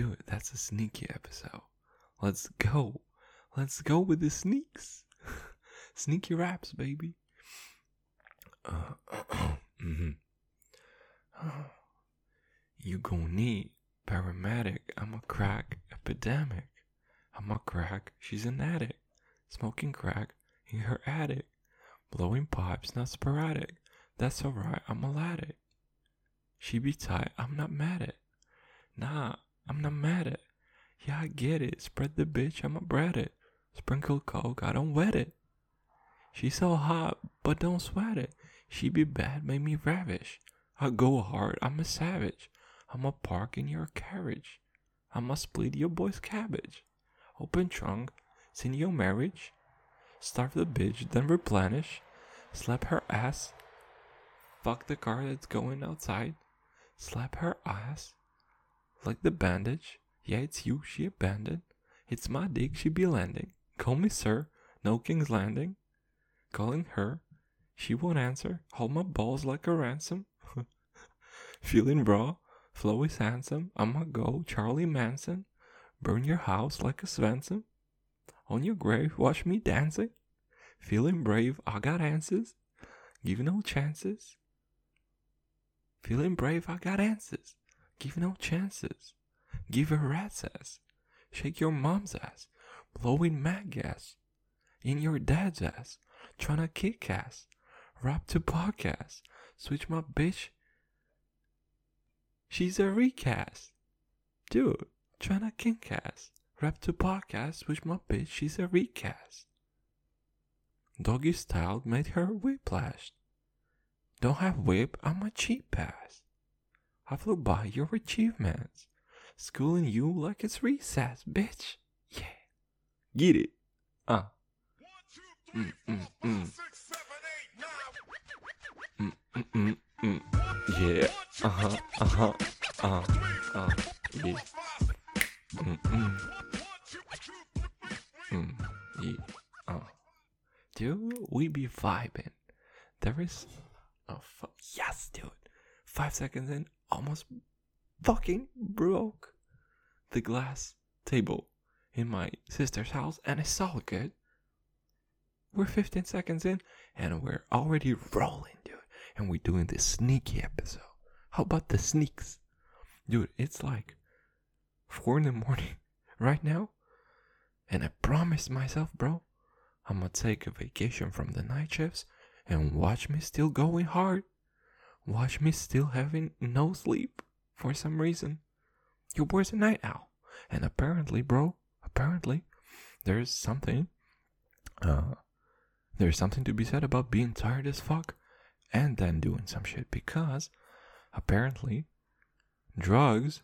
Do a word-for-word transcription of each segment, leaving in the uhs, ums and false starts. do it. That's a sneaky episode. Let's go. Let's go with the sneaks. Sneaky raps, baby. Uh, mm-hmm. Oh, you gonna need paramedic. I'm a crack epidemic. I'm a crack. She's an addict. Smoking crack in her attic. Blowing pipes, not sporadic. That's alright, I'm a addict. She be tight, I'm not mad at. Nah, I'm not mad at. Yeah, I get it. Spread the bitch, I'm a bread it. Sprinkle coke, I don't wet it. She so hot, but don't sweat it. She be bad, make me ravish. I go hard, I'm a savage. I'm a park in your carriage. I must split your boy's cabbage. Open trunk, send your marriage. Starve the bitch, then replenish. Slap her ass. Fuck the car that's going outside. Slap her ass. Like the bandage. Yeah, it's you, she abandoned. It's my dick, she be landing. Call me sir, no king's landing. Calling her, she won't answer. Hold my balls like a ransom. Feeling raw, flow is handsome. I'ma go, Charlie Manson. Burn your house like a Svensson. On your grave, watch me dancing. Feeling brave, I got answers. Give no chances. Feeling brave, I got answers. Give no chances. Give her rat's ass. Shake your mom's ass. Blowing mad gas. In your dad's ass. Tryna kick ass. Rap to podcast. Switch my bitch. She's a recast. Dude, tryna kink ass. Rap to podcast, which my bitch, she's a recast. Doggy style made her whiplashed. Don't have whip, I'm a cheap ass. I flew by your achievements. Schooling you like it's recess, bitch. Yeah. Get it. Uh. Mm, mm, mm. Mm, mm, mm, mm. Yeah. Uh-huh, uh-huh, uh, uh, yeah. Mm-mm. Mm, yeah. Uh. Dude, we be vibing. There is a oh, fuck. Yes, dude. Five seconds in, almost fucking broke the glass table in my sister's house, and it's all good. We're fifteen seconds in, and we're already rolling, dude. And we're doing this sneaky episode. How about the sneaks? Dude, it's like four in the morning right now, and I promised myself, bro, I'm gonna take a vacation from the night shifts and watch me still going hard, watch me still having no sleep for some reason. Your boy's a night owl, and apparently, bro, apparently there's something uh there's something to be said about being tired as fuck and then doing some shit, because apparently drugs,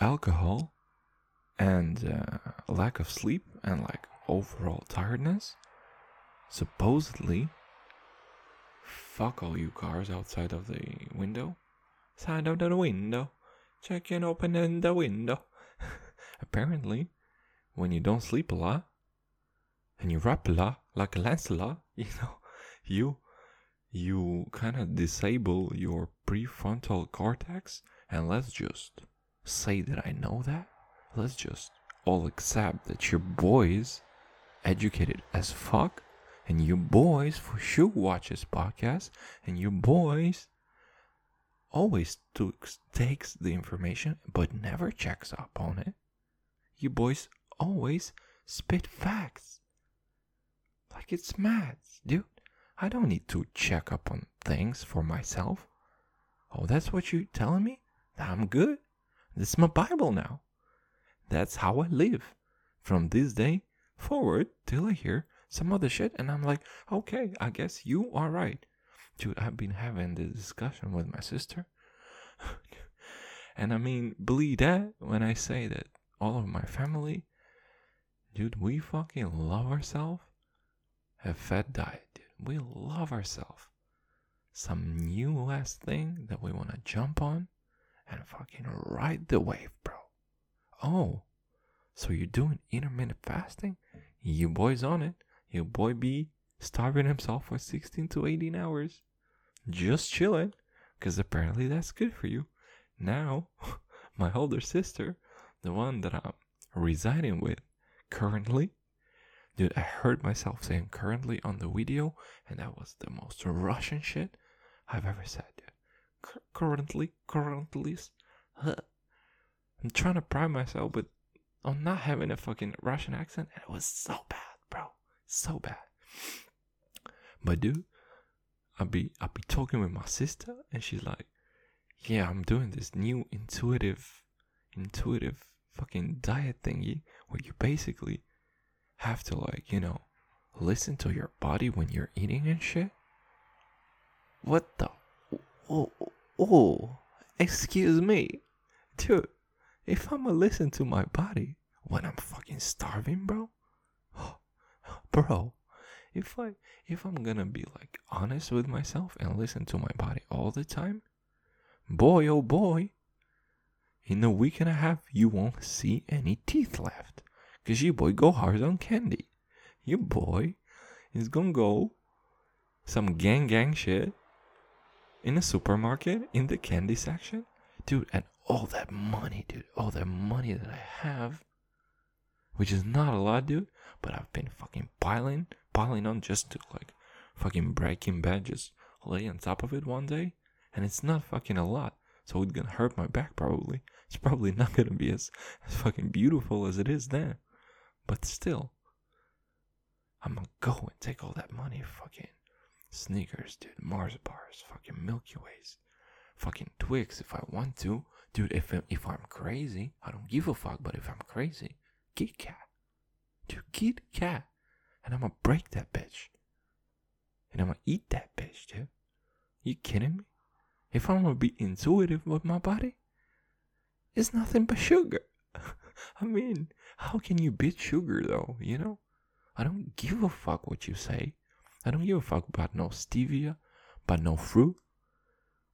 alcohol, and uh, lack of sleep, and like overall tiredness, supposedly, fuck all you cars outside of the window, side of the window, check and open in the window. Apparently, when you don't sleep a lot, and you rap a lot, like Lancelot, you know, you, you kind of disable your prefrontal cortex, and let's just say that I know that. Let's just all accept that your boys educated as fuck, and your boys for sure watch this podcast, and your boys always took, takes the information but never checks up on it. You boys always spit facts like it's maths, dude. I don't need to check up on things for myself. Oh, that's what you're telling me? I'm good. This is my Bible now. That's how I live from this day forward till I hear some other shit, and I'm like, okay, I guess you are right. Dude, I've been having this discussion with my sister. And I mean, believe that when I say that all of my family, dude, we fucking love ourselves. A fat diet, dude. We love ourselves. Some new ass thing that we want to jump on and fucking ride the wave, bro. Oh, so you're doing intermittent fasting? Your boy's on it. Your boy be starving himself for sixteen to eighteen hours. Just chilling, because apparently that's good for you. Now, my older sister the one that I'm residing with currently, dude, I heard myself saying currently on the video, and that was the most Russian shit I've ever said, dude. C- currently, currently, huh. I'm trying to pride myself with on not having a fucking Russian accent, and it was so bad, bro, so bad. But dude, I'll be, I'll be talking with my sister, and she's like, yeah, I'm doing this new intuitive, intuitive fucking diet thingy where you basically have to, like, you know, listen to your body when you're eating and shit. What the? Oh, oh, excuse me, dude. If I'ma listen to my body when I'm fucking starving, bro, bro, if I if I'm gonna be like honest with myself and listen to my body all the time, boy oh boy, in a week and a half you won't see any teeth left, cause your boy go hard on candy. Your boy is gonna go some gang gang shit in a supermarket in the candy section, dude, and all that money, dude, all that money that I have, which is not a lot, dude, but I've been fucking piling, piling on just to, like, fucking Breaking Bad, just lay on top of it one day, and it's not fucking a lot, so it's gonna hurt my back probably. It's probably not gonna be as, as fucking beautiful as it is then, but still, I'm gonna go and take all that money, fucking Sneakers, dude, Mars bars, fucking Milky Ways, fucking Twix if I want to. Dude, if, if I'm crazy, I don't give a fuck, but if I'm crazy, Kit Kat. Dude, Kit Kat. And I'm gonna break that bitch. And I'm gonna eat that bitch, dude. You kidding me? If I'm gonna be intuitive with my body, it's nothing but sugar. I mean, how can you beat sugar, though, you know? I don't give a fuck what you say. I don't give a fuck about no stevia, but no fruit.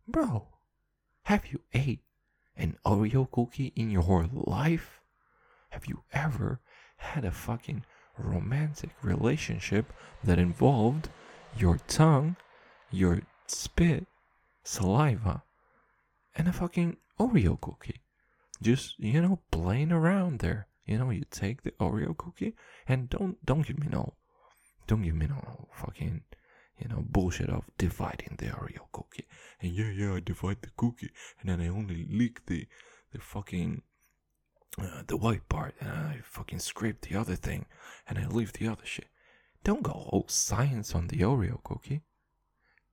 Bro, have you ate an Oreo cookie in your life? Have you ever had a fucking romantic relationship that involved your tongue, your spit, saliva, and a fucking Oreo cookie? Just, you know, playing around there. You know, you take the Oreo cookie and don't don't give me no Don't give me no fucking, you know, bullshit of dividing the Oreo cookie. And yeah, yeah, I divide the cookie. And then I only lick the, the fucking, uh, the white part. And I fucking scrape the other thing. And I leave the other shit. Don't go all science on the Oreo cookie.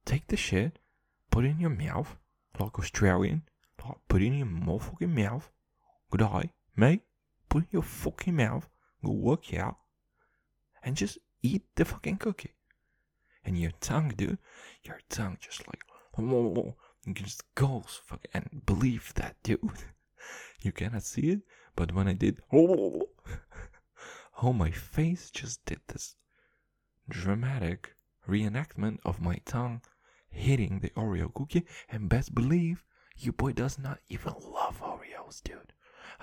Take the shit, put it in your mouth, like Australian. Like, put it in your motherfucking mouth. Good eye, mate. Put it in your fucking mouth. Go work out. And just eat the fucking cookie. And your tongue, dude, your tongue just like, you can just goes fucking, and believe that, dude. You cannot see it, but when I did, oh, my face just did this dramatic reenactment of my tongue hitting the Oreo cookie, and best believe, your boy does not even love Oreos, dude.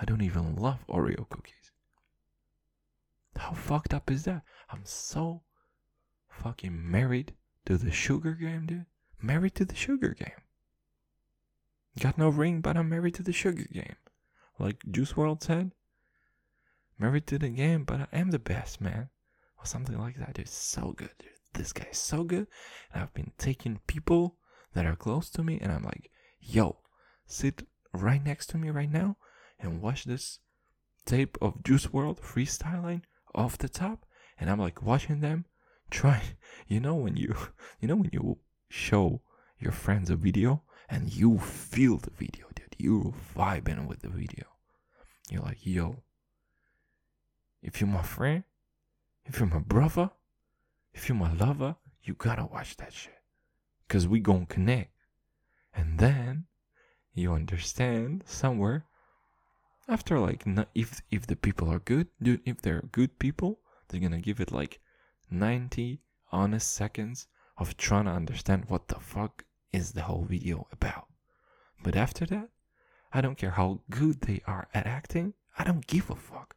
I don't even love Oreo cookies. How fucked up is that? I'm so fucking married to the sugar game, dude. Married to the sugar game. Got no ring, but I'm married to the sugar game. Like Juice world said, married to the game, but I am the best, man. Or something like that, dude. So good, dude. This guy's so good. And I've been taking people that are close to me, and I'm like, yo, sit right next to me right now and watch this tape of Juice world freestyling off the top. And I'm like watching them try, you know, when you, you know, when you show your friends a video and you feel the video, dude, you're vibing with the video. You're like, yo, if you're my friend, if you're my brother, if you're my lover, you gotta watch that shit, cause we gonna connect. And then you understand somewhere after, like, if, if the people are good, dude, if they're good people, they're gonna give it like ninety honest seconds of trying to understand what the fuck is the whole video about. But after that, I don't care how good they are at acting. I don't give a fuck.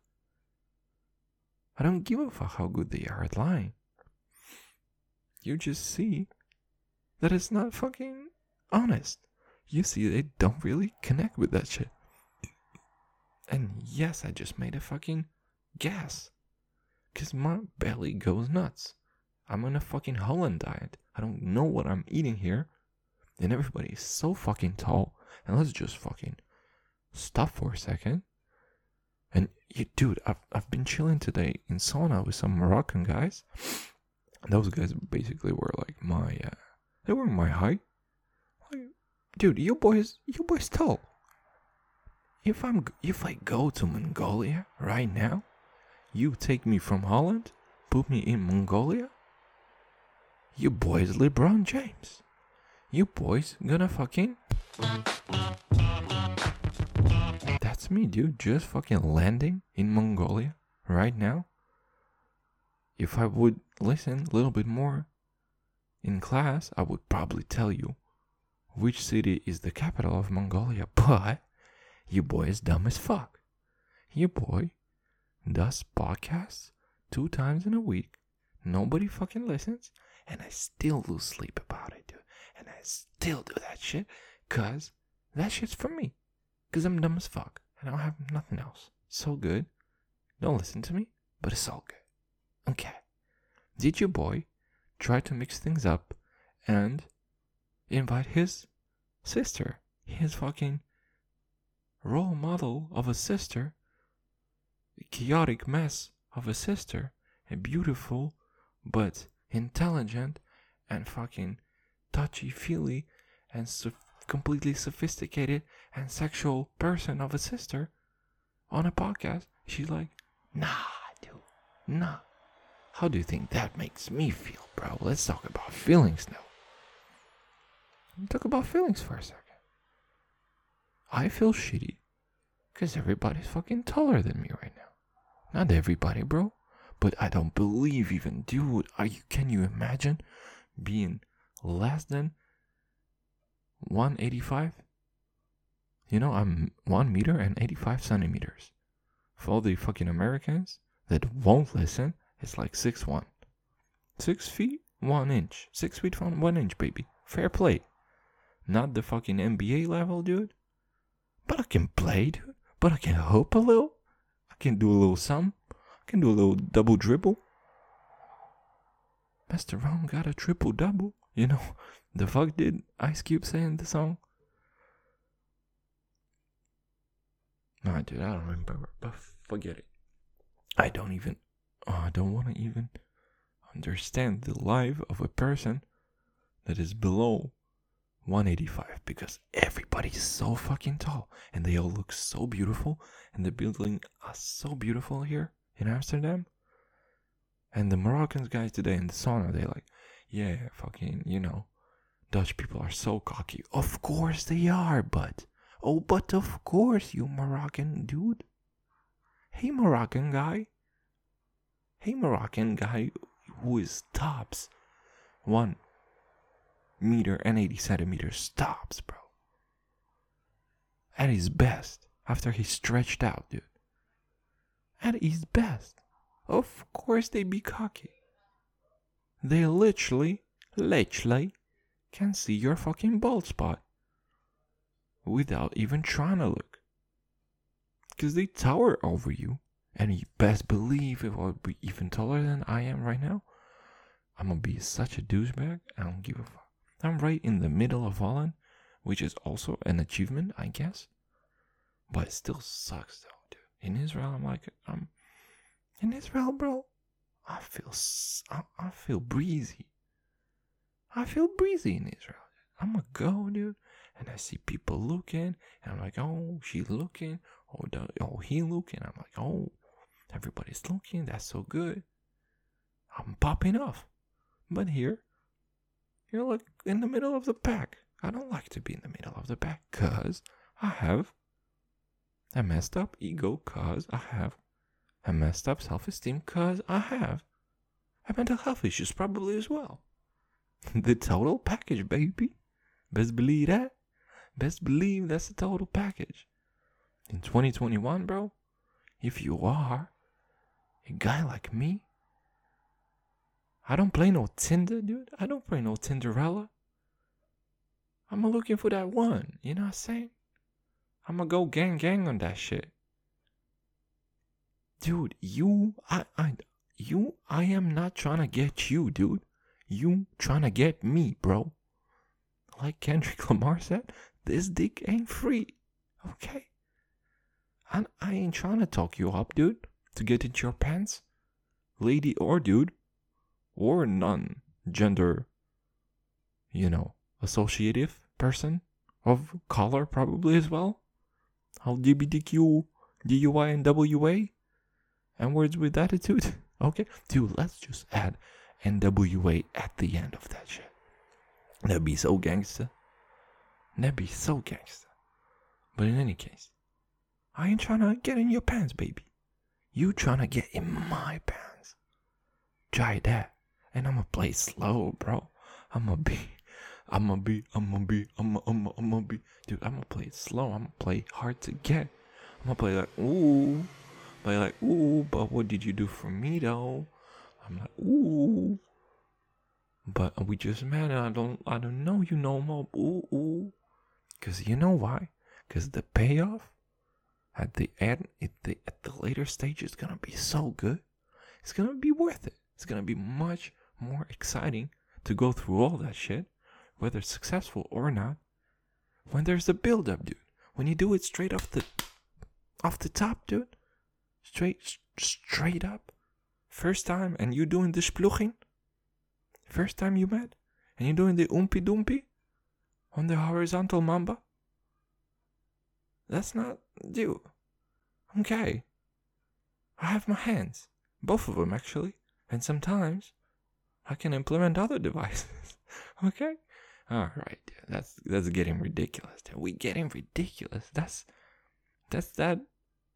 I don't give a fuck how good they are at lying. You just see that it's not fucking honest. You see they don't really connect with that shit. And yes, I just made a fucking gas. Because my belly goes nuts. I'm on a fucking Holland diet. I don't know what I'm eating here. And everybody is so fucking tall. And let's just fucking stop for a second. And you, dude, I've, I've been chilling today in sauna with some Moroccan guys. Those guys basically were like my, uh, they were my height. Like, dude, you boys, you boys tall. If I'm, if I go to Mongolia right now, you take me from Holland, put me in Mongolia. You boys LeBron James. You boys gonna fucking... That's me, dude. Just fucking landing in Mongolia right now. If I would listen a little bit more in class, I would probably tell you which city is the capital of Mongolia. But you boy is dumb as fuck. You boy does podcasts two times in a week. Nobody fucking listens. And I still lose sleep about it, dude. And I still do that shit. Because that shit's for me. Because I'm dumb as fuck. And I don't have nothing else. So good. Don't listen to me. But it's all good. Okay. Did your boy try to mix things up and invite his sister? His fucking role model of a sister. A chaotic mess of a sister. A beautiful but... intelligent and fucking touchy-feely and so completely sophisticated and sexual person of a sister on a podcast. She's like, nah, dude, nah. How do you think that makes me feel, bro? Let's talk about feelings now. Let's talk about feelings for a second. I feel shitty because everybody's fucking taller than me right now. Not everybody, bro. But I don't believe even, dude, are you, can you imagine being less than one eighty-five? You know, I'm one meter and eighty-five centimeters. For all the fucking Americans that won't listen, it's like six one. six feet, one inch. six feet, one inch, baby. Fair play. Not the fucking N B A level, dude. But I can play, dude. But I can hoop a little. I can do a little something. Can do a little double dribble. Messed around, got a triple double. You know, the fuck did Ice Cube say in the song? Nah, dude, I don't remember. But forget it. I don't even. Oh, I don't want to even understand the life of a person that is below one eighty-five, because everybody's so fucking tall and they all look so beautiful and the buildings are so beautiful here. In Amsterdam. And the Moroccans guys today in the sauna, they like, yeah, fucking, you know, Dutch people are so cocky. Of course they are, but, oh, but of course, you Moroccan dude. Hey, Moroccan guy. Hey, Moroccan guy who is tops one meter and eighty centimeters, tops, bro. At his best, after he stretched out, dude. At his best. Of course they be cocky. They literally, literally, can see your fucking bald spot. Without even trying to look. Because they tower over you. And you best believe if I would be even taller than I am right now, I'm gonna be such a douchebag, I don't give a fuck. I'm right in the middle of Holland, which is also an achievement, I guess. But it still sucks though. In Israel, I'm like, I'm in Israel, bro. I feel, I, I feel breezy. I feel breezy in Israel. I'm a go, dude. And I see people looking, and I'm like, oh, she's looking, oh, the, oh, he looking. I'm like, oh, everybody's looking. That's so good. I'm popping off. But here, you're like in the middle of the pack. I don't like to be in the middle of the pack, cause I have. I messed up ego cause I have. I messed up self-esteem cause I have. I mental health issues probably as well. The total package, baby. Best believe that. Best believe that's the total package. In twenty twenty-one, bro, if you are a guy like me, I don't play no Tinder, dude. I don't play no Tinderella. I'm looking for that one. You know what I'm saying? I'ma go gang gang on that shit. Dude, you, I, I, you, I am not trying to get you, dude. You trying to get me, bro. Like Kendrick Lamar said, this dick ain't free, okay? And I ain't trying to talk you up, dude, to get into your pants. Lady or dude, or non-gender, you know, associative person of color probably as well. L G B T Q, D U I, and W A. And words with attitude. Okay, dude, let's just add N W A at the end of that shit. That'd be so gangster. That'd be so gangster. But in any case, I ain't trying to get in your pants, baby. You trying to get in my pants. Try that. And I'ma play slow, bro. I'ma be, I'ma be, I'ma be, I'ma, I'ma, I'ma be. Dude, I'ma play it slow. I'ma play hard to get. I'ma play like, ooh. Play like, ooh, but what did you do for me, though? I'm like, ooh. But we just met and I don't, I don't know you no more. Ooh, ooh. Because you know why? Because the payoff at the end, at the, at the later stage is going to be so good. It's going to be worth it. It's going to be much more exciting to go through all that shit, whether it's successful or not, when there's a build-up, dude. When you do it straight off the, off the top, dude. Straight, straight up. First time, and you doing the spluching. First time you met, and you doing the oompy doompy on the horizontal mamba. That's not, dude. Okay. I have my hands, both of them actually, and sometimes I can implement other devices. Okay. All right, dude. That's that's getting ridiculous. Dude. We getting ridiculous. That's that's that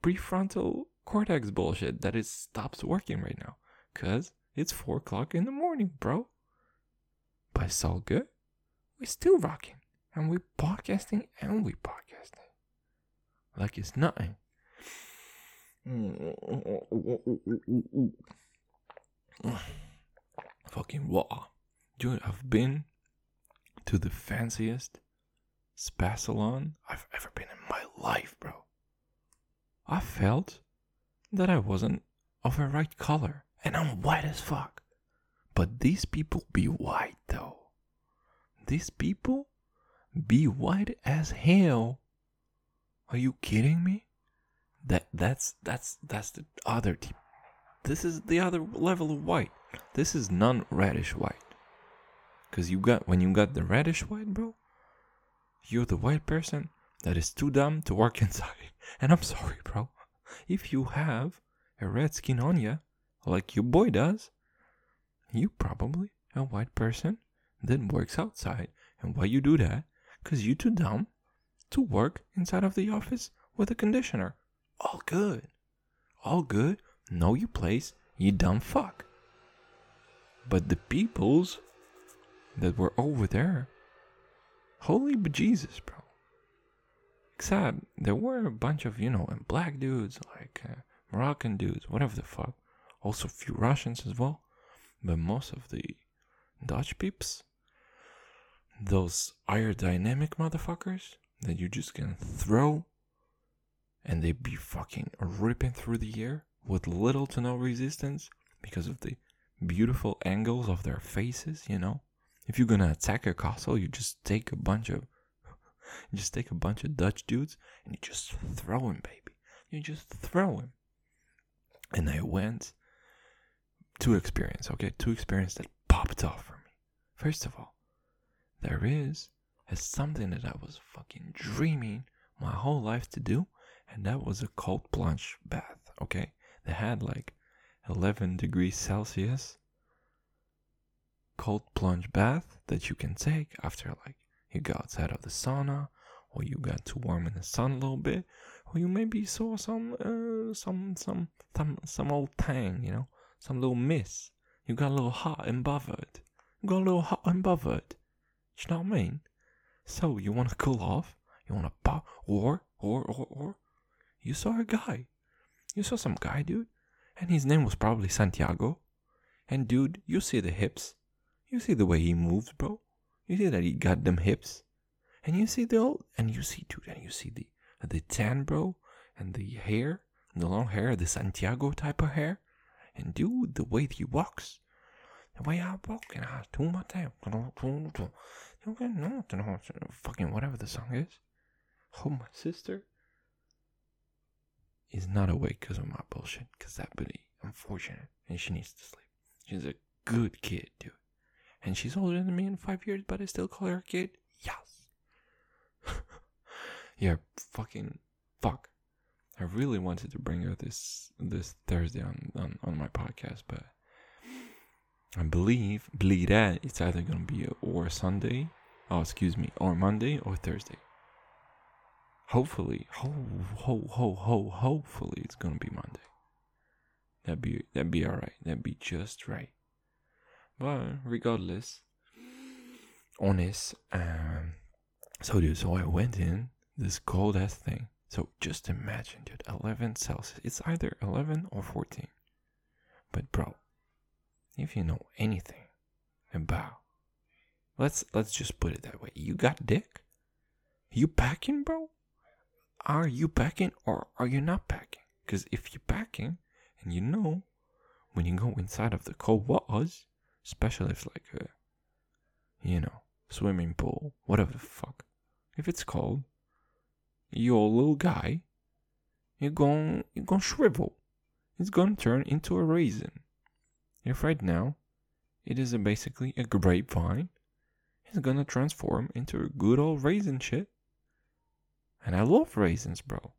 prefrontal cortex bullshit that it stops working right now because it's four o'clock in the morning, bro. But it's all good. We're still rocking and we're podcasting and we're podcasting like it's nothing. Fucking raw, dude. I've been to the fanciest spa salon I've ever been in my life, bro. I felt that I wasn't of a right color, and I'm white as fuck. But these people be white, though. These people be white as hell. Are you kidding me? That that's that's that's the other tip. This is the other level of white. This is non-reddish white. Cause you got when you got the reddish white, bro. You're the white person that is too dumb to work inside. And I'm sorry, bro. If you have a red skin on you, like your boy does, you probably a white person that works outside. And why you do that? Because you're too dumb to work inside of the office with a conditioner. All good. All good. Know your place, you dumb fuck. But the peoples that were over there, holy bejesus, bro. Except there were a bunch of, you know, black dudes, like uh, Moroccan dudes, whatever the fuck. Also a few Russians as well. But most of the Dutch peeps, those aerodynamic motherfuckers that you just can throw and they be fucking ripping through the air with little to no resistance because of the beautiful angles of their faces, you know. If you're gonna attack a castle, you just take a bunch of You just take a bunch of Dutch dudes and you just throw him, baby. You just throw him. And I went to experience, okay? To experience that popped off for me. First of all, there is something that I was fucking dreaming my whole life to do. And that was a cold plunge bath, okay? They had like eleven degrees Celsius cold plunge bath that you can take after like you go outside of the sauna, or you got too warm in the sun a little bit, or you maybe saw some, uh, some, some, some, some old tang, you know, some little miss. You got a little hot and bothered. You got a little hot and bothered. Do you know what I mean? So you want to cool off, you want to pop, or, or, or, or, you saw a guy. You saw some guy, dude, and his name was probably Santiago. And dude, you see the hips. You see the way he moves, bro. You see that he got them hips, and you see the old, and you see dude, and you see the the tan, bro, and the hair, the long hair, the Santiago type of hair. And dude, the way he walks, the way I walk, and I do my thing. Fucking whatever the song is. Oh, my sister is not awake because of my bullshit. Because that bitty, unfortunate, and she needs to sleep. She's a good kid, dude. And she's older than me in five years, but I still call her a kid. Yes. Yeah, fucking fuck. I really wanted to bring her this this Thursday on, on, on my podcast, but I believe, believe that it's either going to be a, or Sunday, oh, excuse me, or Monday or Thursday. Hopefully, ho, ho, ho, ho, hopefully it's going to be Monday. That'd be, that'd be all right. That'd be just right. But regardless, honest, um, so dude, so I went in this cold ass thing. So just imagine, dude, eleven Celsius. It's either eleven or fourteen. But bro, if you know anything about, let's let's just put it that way. You got dick? You packing, bro? Are you packing or are you not packing? Because if you're packing, and you know, when you go inside of the cold waters, especially if it's like a, you know, swimming pool, whatever the fuck, if it's cold, your little guy, you're gonna, you're gonna shrivel. It's gonna turn into a raisin. If right now, it is a basically a grapevine, it's gonna transform into a good old raisin shit. And I love raisins, bro.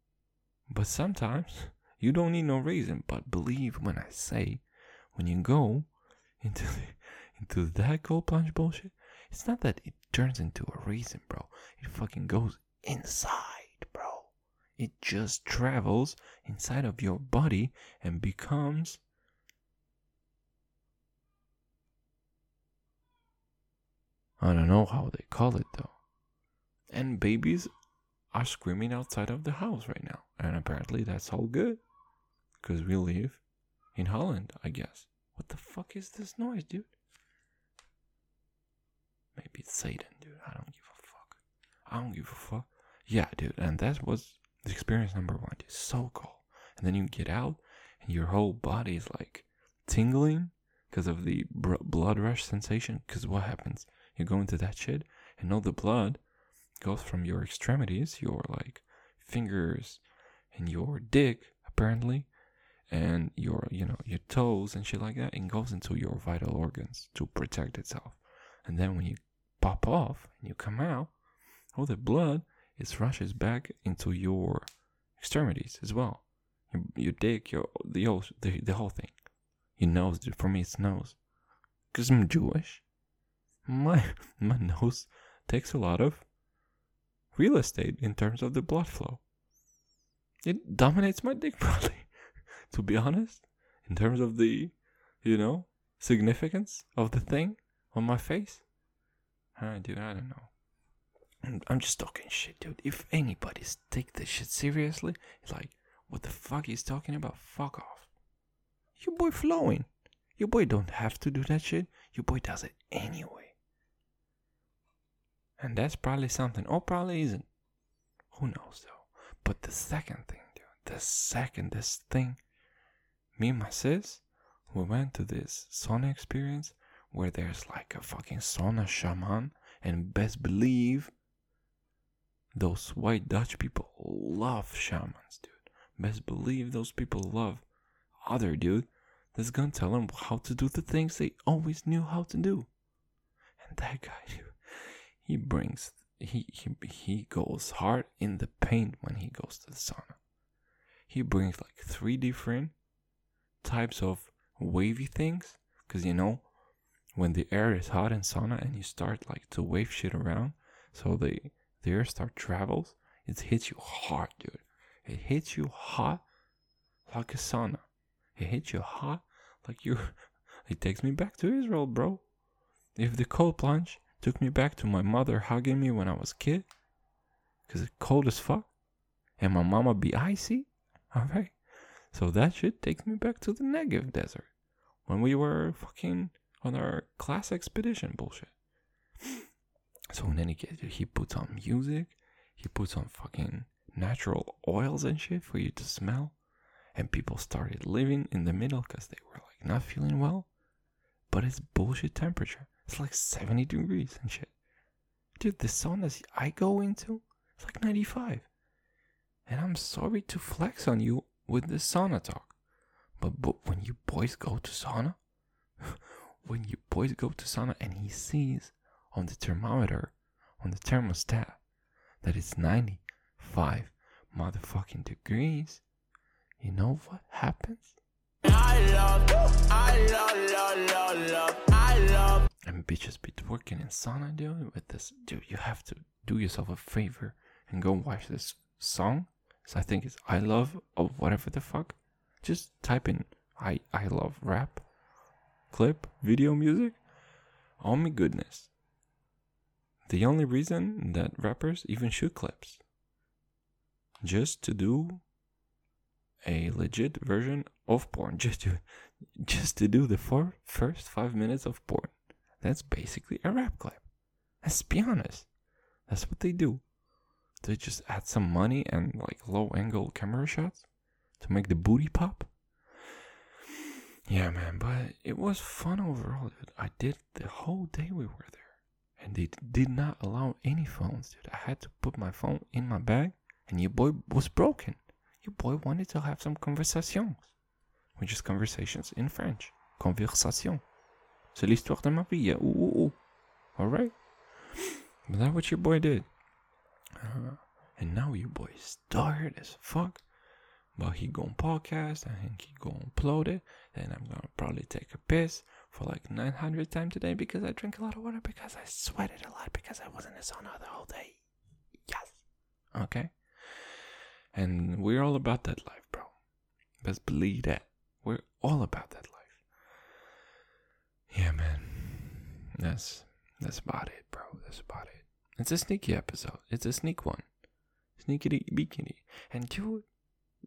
But sometimes, you don't need no raisin. But believe when I say, when you go into the, into that cold plunge bullshit, it's not that it turns into a raisin, bro. It fucking goes inside. It just travels inside of your body and becomes I don't know how they call it though. And babies are screaming outside of the house right now. And apparently that's all good. Because we live in Holland, I guess. What the fuck is this noise, dude? Maybe it's Satan, dude. I don't give a fuck. I don't give a fuck. Yeah, dude. And that was experience number one, is so cold, and then you get out and your whole body is like tingling because of the br- blood rush sensation. Because what happens, you go into that shit and all the blood goes from your extremities, your like fingers and your dick apparently, and your, you know, your toes and shit like that, and goes into your vital organs to protect itself. And then when you pop off and you come out, all the blood, it rushes back into your extremities as well. Your, your dick, your the whole, the, the whole thing. Your nose, dude. For me, it's nose. Because I'm Jewish. My, my nose takes a lot of real estate in terms of the blood flow. It dominates my dick, probably. To be honest, in terms of the, you know, significance of the thing on my face. I, dude, I don't know. I'm just talking shit, dude. If anybody take this shit seriously, it's like, what the fuck he's talking about? Fuck off. Your boy flowing. Your boy don't have to do that shit. Your boy does it anyway. And that's probably something, or probably isn't. Who knows, though. But the second thing, dude. The second, this thing. Me and my sis, we went to this sauna experience where there's like a fucking sauna shaman. And best believe... those white Dutch people love shamans, dude. Best believe those people love other dude that's gonna tell them how to do the things they always knew how to do. And that guy, dude, he brings, he, he, he goes hard in the paint when he goes to the sauna. He brings like three different types of wavy things. Because you know, when the air is hot in sauna and you start like to wave shit around, so they... the air start travels, it hits you hard, dude. It hits you hot like a sauna. It hits you hot like you... It takes me back to Israel, bro. If the cold plunge took me back to my mother hugging me when I was a kid, because it's cold as fuck, and my mama be icy, alright? So that shit takes me back to the Negev desert, when we were fucking on our class expedition bullshit. So in any case, he puts on music, he puts on fucking natural oils and shit for you to smell, and people started living in the middle because they were like not feeling well. But it's bullshit temperature. It's like seventy degrees and shit. Dude, the saunas I go into, it's like ninety-five. And I'm sorry to flex on you with this sauna talk. But, but when you boys go to sauna, when you boys go to sauna and he sees on the thermometer, on the thermostat, that it's ninety-five motherfucking degrees, you know what happens? I love, I love, love, love, love, I love. And bitches be twerking in sauna, dude, with this. Dude, you have to do yourself a favor and go watch this song. So I think it's I Love or whatever the fuck. Just type in I, I Love Rap, clip, video music. Oh my goodness. The only reason that rappers even shoot clips. Just to do a legit version of porn. Just to, just to do the four, first five minutes of porn. That's basically a rap clip. Let's be honest. That's what they do. They just add some money and like low angle camera shots to make the booty pop. Yeah, man, but it was fun overall, dude. I did the whole day we were there. And they did not allow any phones, dude. I had to put my phone in my bag, and your boy was broken. Your boy wanted to have some conversations, which is conversations in French. Conversation. C'est l'histoire de ma vie. Ooh, ooh, ooh. Alright? But that's what your boy did. Uh, and now your boy is tired as fuck. But he gonna podcast and he gonna upload it, and I'm gonna probably take a piss for like nine hundred times today because I drink a lot of water, because I sweated a lot, because I was in the sauna the whole day. Yes. Okay? And we're all about that life, bro. Best believe that. We're all about that life. Yeah, man. That's, that's about it, bro. That's about it. It's a sneaky episode. It's a sneak one. Sneaky bikini. And dude,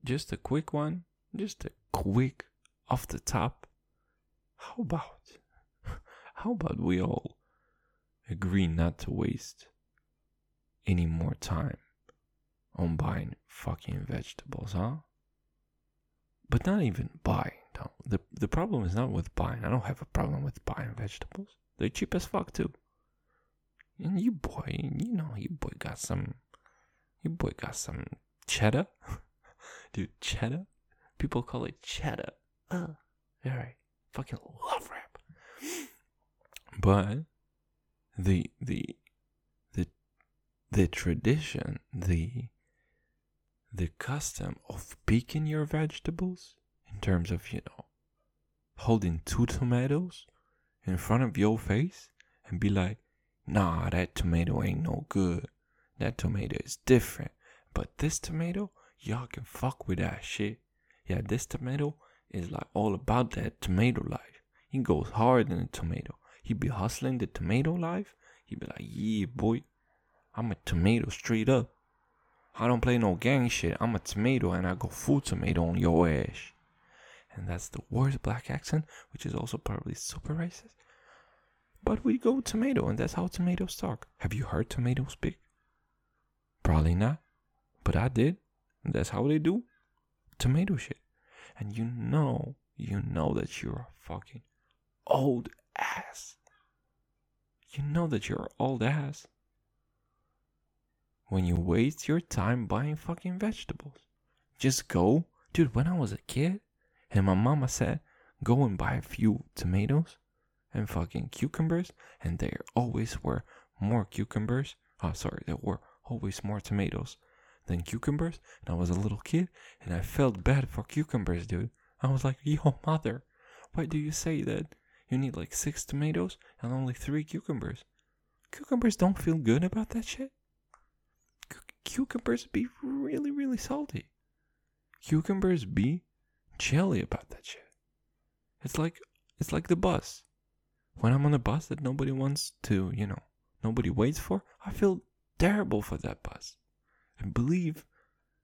just a quick one, just a quick off the top. How about, how about we all agree not to waste any more time on buying fucking vegetables, huh? But not even buying. No. The, the problem is not with buying. I don't have a problem with buying vegetables. They're cheap as fuck too. And you boy, you know, you boy got some, you boy got some cheddar. Dude, cheddar? People call it cheddar. Ugh. Alright. Fucking love rap. But the the the the tradition, the the custom of picking your vegetables in terms of, you know, holding two tomatoes in front of your face and be like, nah, that tomato ain't no good. That tomato is different. But this tomato, y'all can fuck with that shit. Yeah, this tomato is like all about that tomato life. He goes hard in the tomato. He be hustling the tomato life. He be like, yeah, boy, I'm a tomato straight up. I don't play no gang shit. I'm a tomato and I go full tomato on your ass. And that's the worst black accent, which is also probably super racist. But we go tomato, and that's how tomatoes talk. Have you heard tomatoes speak? Probably not, but I did. That's how they do tomato shit. And you know, you know that you're a fucking old ass. You know that you're old ass when you waste your time buying fucking vegetables. Just go. Dude, when I was a kid and my mama said, go and buy a few tomatoes and fucking cucumbers. And there always were more cucumbers. Oh, sorry, there were always more tomatoes than cucumbers, and I was a little kid, and I felt bad for cucumbers, dude. I was like, yo, mother, why do you say that you need like six tomatoes and only three cucumbers? Cucumbers don't feel good about that shit. C- cucumbers be really, really salty. Cucumbers be jelly about that shit. It's like, it's like the bus. When I'm on a bus that nobody wants to, you know, nobody waits for, I feel terrible for that bus. I believe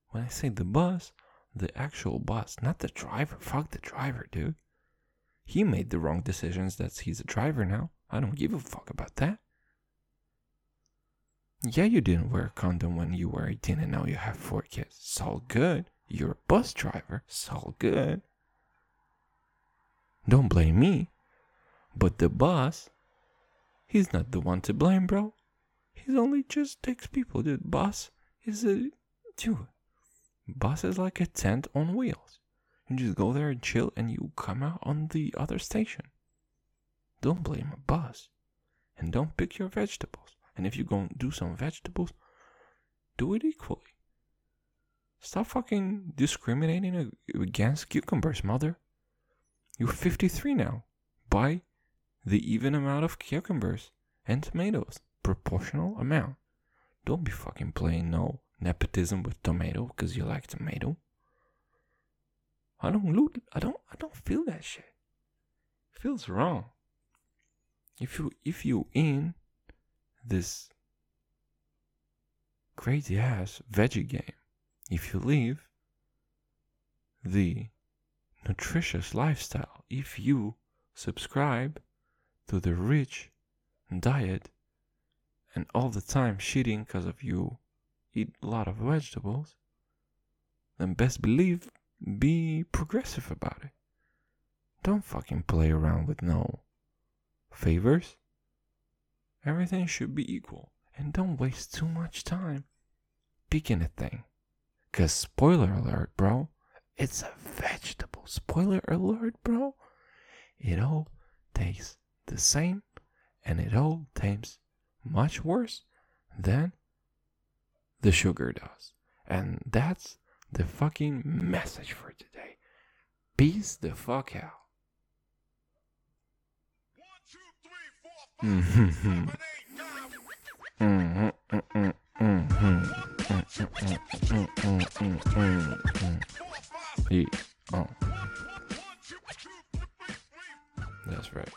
when I say the bus, the actual bus, not the driver. Fuck the driver, dude. He made the wrong decisions. That's he's a driver now. I don't give a fuck about that. Yeah, you didn't wear a condom when you were eighteen and now you have four kids. It's all good. You're a bus driver. It's all good. Don't blame me. But the boss, he's not the one to blame, bro. He's only just takes people, dude. Boss is a... Dude, boss is like a tent on wheels. You just go there and chill and you come out on the other station. Don't blame a boss. And don't pick your vegetables. And if you're going to do some vegetables, do it equally. Stop fucking discriminating against cucumbers, mother. You're fifty-three now. Buy the even amount of cucumbers and tomatoes. Proportional amount. Don't be fucking playing no nepotism with tomato because you like tomato. I don't loot. I don't. I don't feel that shit. It feels wrong. If you if you in this crazy ass veggie game, if you leave the nutritious lifestyle, if you subscribe to the rich diet and all the time shitting because of you eat a lot of vegetables, then best believe be progressive about it. Don't fucking play around with no favors. Everything should be equal. And don't waste too much time picking a thing. Because spoiler alert, bro, it's a vegetable. Spoiler alert, bro. It all tastes the same. And it all tastes much worse than the sugar does. And that's the fucking message for today. Peace the fuck out. Mm-hmm. Mm-hmm. Mm-hmm. Mm-hmm. Yeah. Oh. That's right.